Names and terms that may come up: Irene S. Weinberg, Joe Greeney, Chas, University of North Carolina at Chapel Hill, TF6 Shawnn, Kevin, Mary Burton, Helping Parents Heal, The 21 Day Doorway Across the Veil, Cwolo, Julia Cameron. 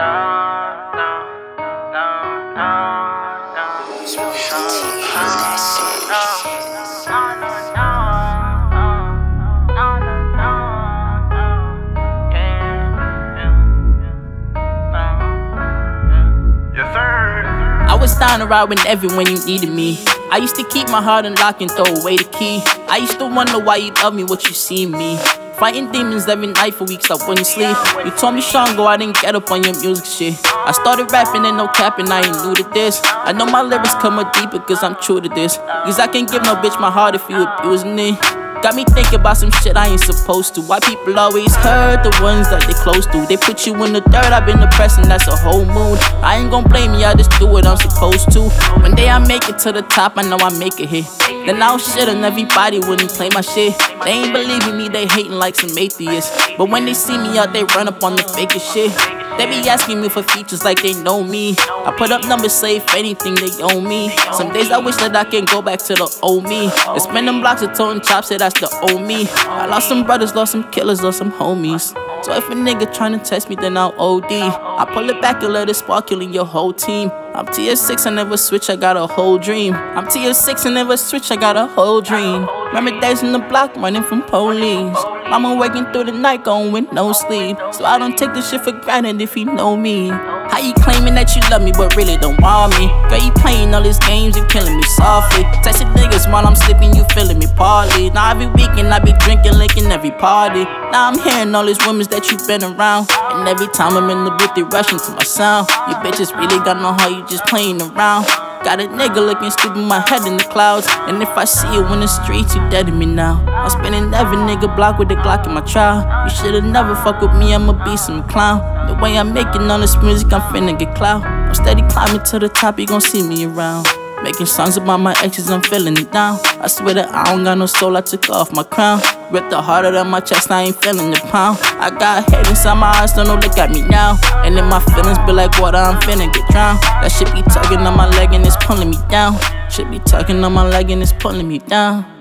I was starting to ride whenever when you needed me. I used to keep my heart unlocked and throw away the key. I used to wonder why you love me, what you see me. Fighting demons every night for weeks up when you sleep. You told me, Shawnn, go out and get up on your music shit. I started rapping and no capping, I ain't new to this. I know my lyrics come up deeper cause I'm true to this. Cause I can't give no bitch my heart if you abusing it. Got me thinking about some shit I ain't supposed to. Why people always hurt the ones that they close to. They put you in the dirt, I've been depressed and that's a whole mood. I ain't gon' blame you, I just do what I'm supposed to. One day I make it to the top, I know I make it here. Then I'll shit and everybody wouldn't play my shit. They ain't believing me, they hating like some atheists. But when they see me out, they run up on the fakest shit. They be asking me for features like they know me. I put up numbers, say if anything they owe me. Some days I wish that I can go back to the old me. They spend them blocks of toting chops, say that's the old me. I lost some brothers, lost some killers, lost some homies. So if a nigga tryna test me, then I'll OD. I pull it back and let it spark, killing your whole team. I'm TF6, I never switch, I got a whole dream. I'm TF6, I never switch, I got a whole dream. Remember days in the block, running from police. Mama working through the night, going with no sleep. So I don't take this shit for granted if you know me. How you claiming that you love me, but really don't want me? Girl, you playing all these games, you killing me softly. Texting niggas while I'm sleeping, you feeling me partly. Now every weekend I be drinking, licking every party. Now I'm hearing all these women that you've been around. And every time I'm in the booth, they rushing to my sound. You bitches really got no heart, you just playing around. Got a nigga looking stupid, my head in the clouds. And if I see you in the streets, you dead to me now. I'm spinning every nigga block with a Glock in my trial. You should've never fucked with me, I'ma be some clown. The way I'm making all this music, I'm finna get clout. I'm steady climbing to the top, you gon' see me around. Making songs about my exes, I'm feeling it down. I swear that I don't got no soul, I took off my crown. Ripped the heart out of my chest, I ain't feeling the pound. I got hate inside my eyes, don't know look at me now. And then my feelings be like water, I'm finna get drowned. That shit be tugging on my leg and it's pulling me down. Shit be tugging on my leg and it's pulling me down.